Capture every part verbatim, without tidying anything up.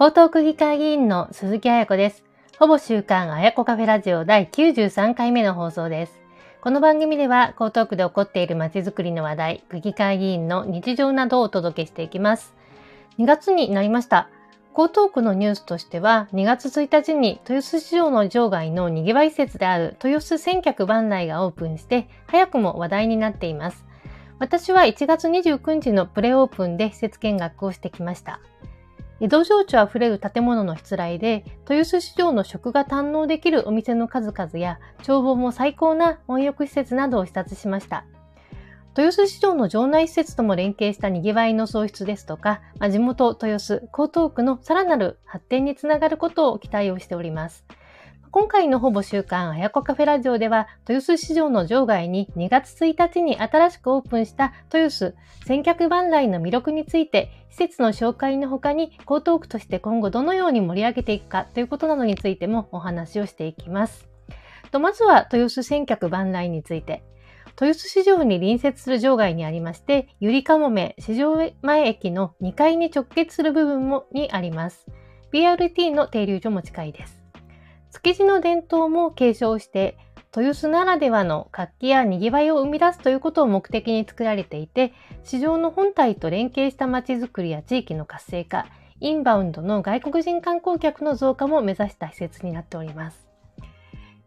江東区議会議員の鈴木絢子です。ほぼ週刊絢子カフェラジオだいきゅうじゅうさんかいめの放送です。この番組では江東区で起こっているまちづくりの話題、区議会議員の日常などをお届けしていきます。にがつになりました。江東区のニュースとしてはにがつついたちに豊洲市場の場外のにぎわい施設である豊洲千客万来がオープンして早くも話題になっています。私はいちがつにじゅうくにちのプレオープンで施設見学をしてきました。江戸情緒あふれる建物のしつらいで、豊洲市場の食が堪能できるお店の数々や、眺望も最高な温浴施設などを視察しました。豊洲市場の場内施設とも連携したにぎわいの創出ですとか、地元豊洲、江東区のさらなる発展につながることを期待をしております。今回のほぼ週刊絢子カフェラジオでは、豊洲市場の場外ににがつついたちに新しくオープンした豊洲千客万来の魅力について、施設の紹介の他に、江東区として今後どのように盛り上げていくかということなどについてもお話をしていきます。とまずは豊洲千客万来について。豊洲市場に隣接する場外にありまして、ゆりかもめ市場前駅のにかいに直結する部分もにあります。ビーアールティー の停留所も近いです。築地の伝統も継承して、豊洲ならではの活気やにぎわいを生み出すということを目的に作られていて、市場の本体と連携したまちづくりや地域の活性化、インバウンドの外国人観光客の増加も目指した施設になっております。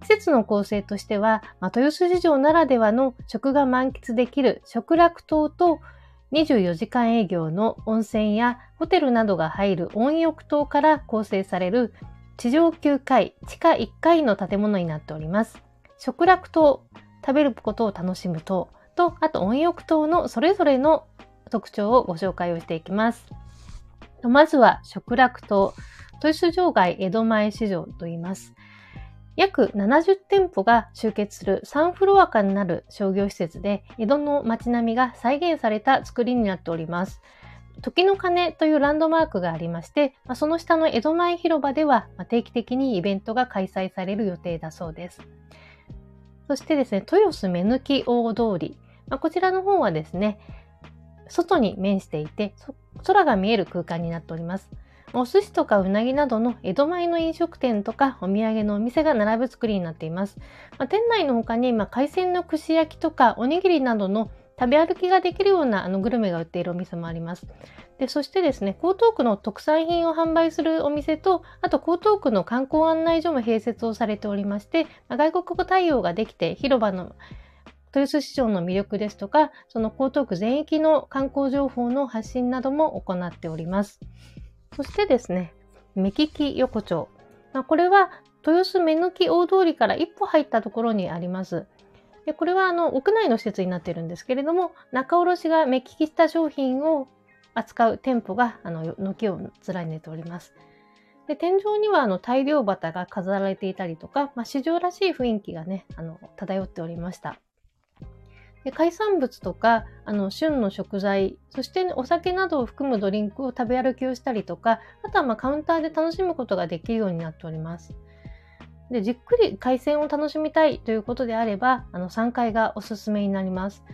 施設の構成としては、豊洲市場ならではの食が満喫できる食楽棟と、にじゅうよじかん営業の温泉やホテルなどが入る温浴棟から構成される、地上きゅうかい、地下いっかいの建物になっております。食楽棟、食べることを楽しむ棟と、あと温浴棟のそれぞれの特徴をご紹介をしていきます。まずは食楽棟、豊洲場外江戸前市場といいます。約ななじゅってんぽが集結するさんフロアかになる商業施設で、江戸の街並みが再現された作りになっております。時の鐘というランドマークがありまして、その下の江戸前広場では定期的にイベントが開催される予定だそうです。そしてですね、豊洲目抜き大通り。こちらの方はですね、外に面していて、空が見える空間になっております。お寿司とかうなぎなどの江戸前の飲食店とかお土産のお店が並ぶ作りになっています。店内の他に海鮮の串焼きとかおにぎりなどの食べ歩きができるようなあのグルメが売っているお店もあります。で、そしてですね、江東区の特産品を販売するお店と、あと江東区の観光案内所も併設をされておりまして、外国語対応ができて広場の豊洲市場の魅力ですとか、その江東区全域の観光情報の発信なども行っております。そしてですね、目利き横丁。まあ、これは豊洲目抜き大通りから一歩入ったところにあります。でこれはあの屋内の施設になっているんですけれども、仲卸が目利きした商品を扱う店舗があの軒を連ねております。で天井にはあの大漁旗が飾られていたりとか、まあ、市場らしい雰囲気がねあの漂っておりました。で海産物とかあの旬の食材、そして、ね、お酒などを含むドリンクを食べ歩きをしたりとか、あとはまあカウンターで楽しむことができるようになっております。でじっくり海鮮を楽しみたいということであれば、あのさんがいがおすすめになります。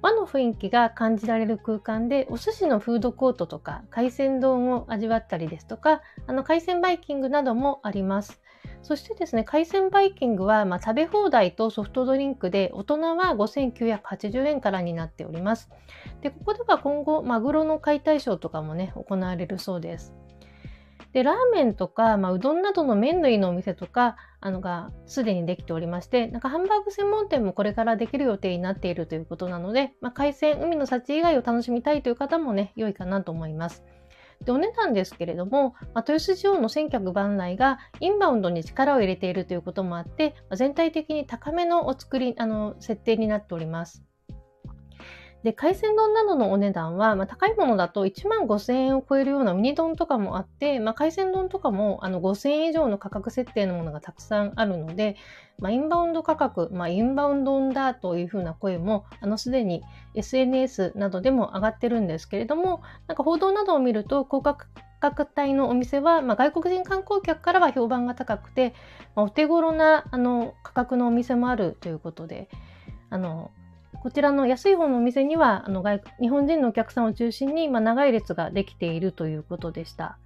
和の雰囲気が感じられる空間で、お寿司のフードコートとか、海鮮丼を味わったりですとか、あの海鮮バイキングなどもあります。そしてですね、海鮮バイキングは、まあ、食べ放題とソフトドリンクで、大人はごせんきゅうひゃくはちじゅうえんからになっております。でここでは今後、マグロの解体ショーとかもね、行われるそうです。でラーメンとか、まあ、うどんなどの麺類のお店とかあのがすでにできておりまして、なんかハンバーグ専門店もこれからできる予定になっているということなので、まあ、海鮮海の幸以外を楽しみたいという方もね良いかなと思います。でお値段ですけれども、まあ、豊洲市場の千客万来がインバウンドに力を入れているということもあって、まあ、全体的に高めのお作りあの設定になっております。で海鮮丼などのお値段は、まあ、高いものだといちまんごせんえんを超えるようなウニ丼とかもあって、まあ、海鮮丼とかもあのごせんえん以上の価格設定のものがたくさんあるので、まあ、インバウンド価格、まあ、インバウンドだというふうな声もあのすでに エスエヌエス などでも上がってるんですけれども、なんか報道などを見ると高価格帯のお店は、まあ、外国人観光客からは評判が高くて、まあ、お手頃なあの価格のお店もあるということで、あのこちらの安い方のお店にはあの外日本人のお客さんを中心に、まあ、長い列ができているということでした。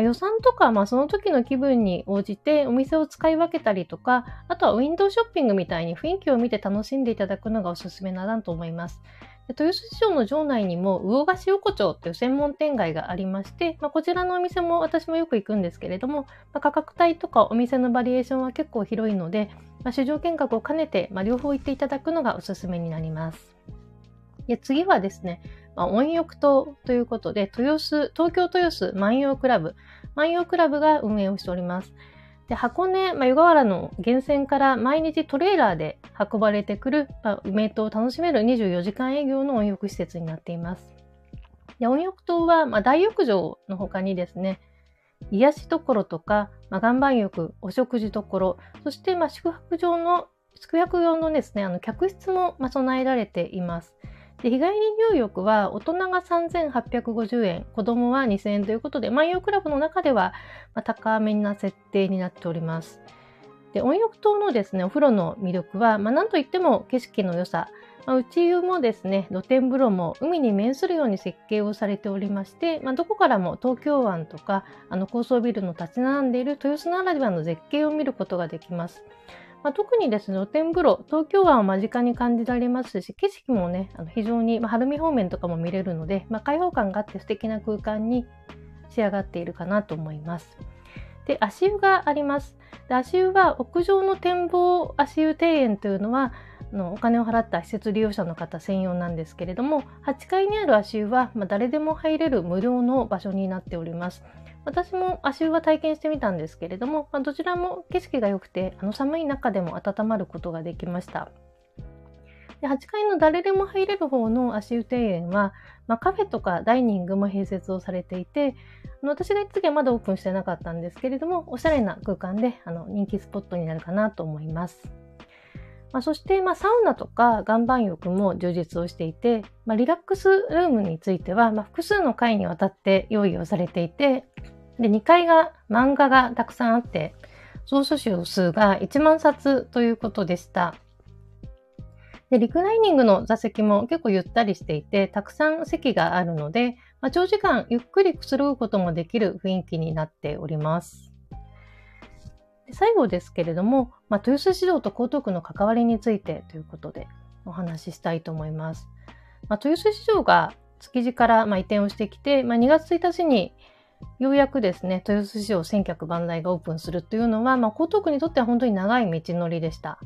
予算とか、まあ、その時の気分に応じてお店を使い分けたりとか、あとはウィンドウショッピングみたいに雰囲気を見て楽しんでいただくのがおすすめだなと思います。豊洲市場の場内にも魚菓子横丁という専門店街がありまして、まあ、こちらのお店も私もよく行くんですけれども、まあ、価格帯とかお店のバリエーションは結構広いので、まあ、市場見学を兼ねて、まあ、両方行っていただくのがおすすめになります。で、次はですね、まあ、温浴棟ということで、豊洲、東京豊洲万葉クラブ、万葉クラブが運営をしております。で、箱根、まあ、湯河原の源泉から毎日トレーラーで運ばれてくる、まあ、名湯を楽しめるにじゅうよじかん営業の温浴施設になっています。で、温浴棟は、まあ、大浴場の他にですね、癒し所とか、まあ、岩盤浴、お食事所、そしてまあ宿泊場の、宿泊用のですね、あの客室もまあ備えられています。で、日帰り入浴は大人がさんぜんはっぴゃくごじゅうえん、子供はにせんえんということで、万葉クラブの中では高めな設定になっております。で、温浴棟のですね、お風呂の魅力は、まあ、なんといっても景色の良さ、まあ、内湯もですね、露天風呂も海に面するように設計をされておりまして、まあ、どこからも東京湾とかあの高層ビルの立ち並んでいる豊洲ならではの絶景を見ることができます。まあ、特にですね、露天風呂、東京湾を間近に感じられますし、景色もね、あの非常に、まあ、晴海方面とかも見れるので、まあ、開放感があって素敵な空間に仕上がっているかなと思います。で、足湯があります。で、足湯は屋上の展望足湯庭園というのは、あのお金を払った施設利用者の方専用なんですけれども、はちかいにある足湯は、まあ、誰でも入れる無料の場所になっております。私も足湯は体験してみたんですけれども、まあ、どちらも景色が良くて、あの寒い中でも温まることができました。で、はちかいの誰でも入れる方の足湯庭園は、まあ、カフェとかダイニングも併設をされていて、あの私が行った時はまだオープンしてなかったんですけれども、おしゃれな空間であの人気スポットになるかなと思います。まあ、そして、まあ、サウナとか岩盤浴も充実をしていて、まあ、リラックスルームについては、まあ、複数の回にわたって用意をされていて、で、にかいが漫画がたくさんあって、蔵書数がいちまんさつということでした。で、リクライニングの座席も結構ゆったりしていて、たくさん席があるので、まあ、長時間ゆっくりくつろぐこともできる雰囲気になっております。最後ですけれども、まあ、豊洲市場と江東区の関わりについてということでお話ししたいと思います。まあ、豊洲市場が築地からまあ移転をしてきて、まあ、にがつついたちにようやくですね、豊洲市場千客万来がオープンするというのは、まあ、江東区にとっては本当に長い道のりでした。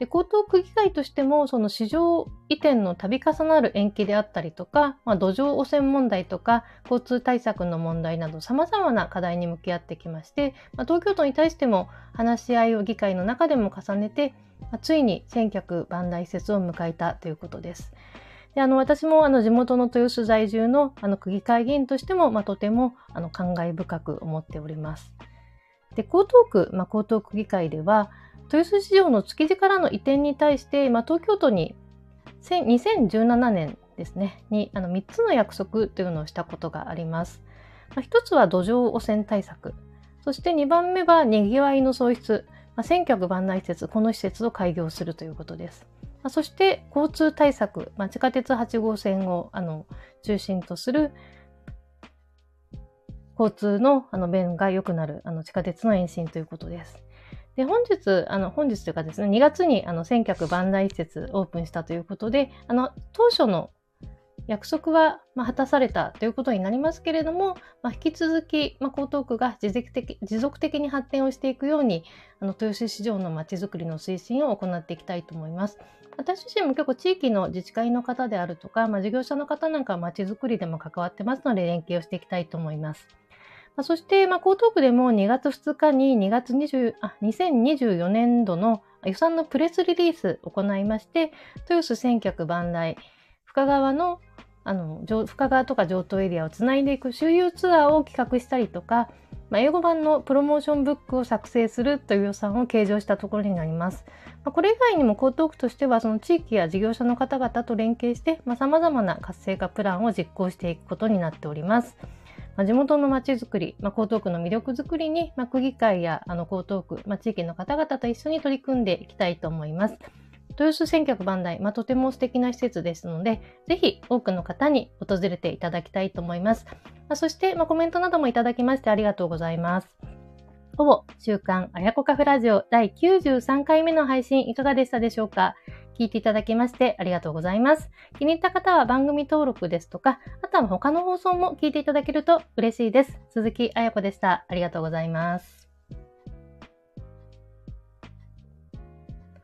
で、江東区議会としても、その市場移転の度重なる延期であったりとか、まあ、土壌汚染問題とか、交通対策の問題など、様々な課題に向き合ってきまして、まあ、東京都に対しても話し合いを議会の中でも重ねて、まあ、ついに千客万来説を迎えたということです。で、あの私もあの地元の豊洲在住のあの区議会議員としても、まあ、とてもあの感慨深く思っております。で、江東区、まあ、江東区議会では、豊洲市場の築地からの移転に対して、まあ、東京都ににせんじゅうななねんですねにあのみっつの約束というのをしたことがあります。まあ、ひとつは土壌汚染対策、そしてにばんめはにぎわいの創出、まあ、千客万来施設、この施設を開業するということです。まあ、そして交通対策、まあ、地下鉄はちごうせんをあの中心とする交通のあの便が良くなるあの地下鉄の延伸ということです。で、本日、あの、本日というかですね、にがつに、あの、千客万来施設オープンしたということで、あの、当初の約束は、まあ、果たされたということになりますけれども、まあ、引き続き、まあ、江東区が持続的、持続的に発展をしていくように、あの、豊洲市場のまちづくりの推進を行っていきたいと思います。私自身も結構地域の自治会の方であるとか、まあ、事業者の方なんかはまちづくりでも関わってますので、連携をしていきたいと思います。そして、まあ、江東区でもにがつふつかににせんにじゅうよねんどの予算のプレスリリースを行いまして、豊洲千客万来、深川の、あの、深川とか上東エリアをつないでいく周遊ツアーを企画したりとか、まあ、英語版のプロモーションブックを作成するという予算を計上したところになります。まあ、これ以外にも江東区としては、その地域や事業者の方々と連携して、まあ、様々な活性化プランを実行していくことになっております。地元のまちづくり、まあ、江東区の魅力づくりに、まあ、区議会やあの江東区、まあ、地域の方々と一緒に取り組んでいきたいと思います。豊洲千客万代、まあ、とても素敵な施設ですので、ぜひ多くの方に訪れていただきたいと思います。まあ、そして、まあ、コメントなどもいただきましてありがとうございます。ほぼ週刊あやこカフェラジオだいきゅうじゅうさんかいめの配信いかがでしたでしょうか。聞いていただきましてありがとうございます。気に入った方は番組登録ですとか、あとは他の放送も聞いていただけると嬉しいです。鈴木あやこでした。ありがとうございます。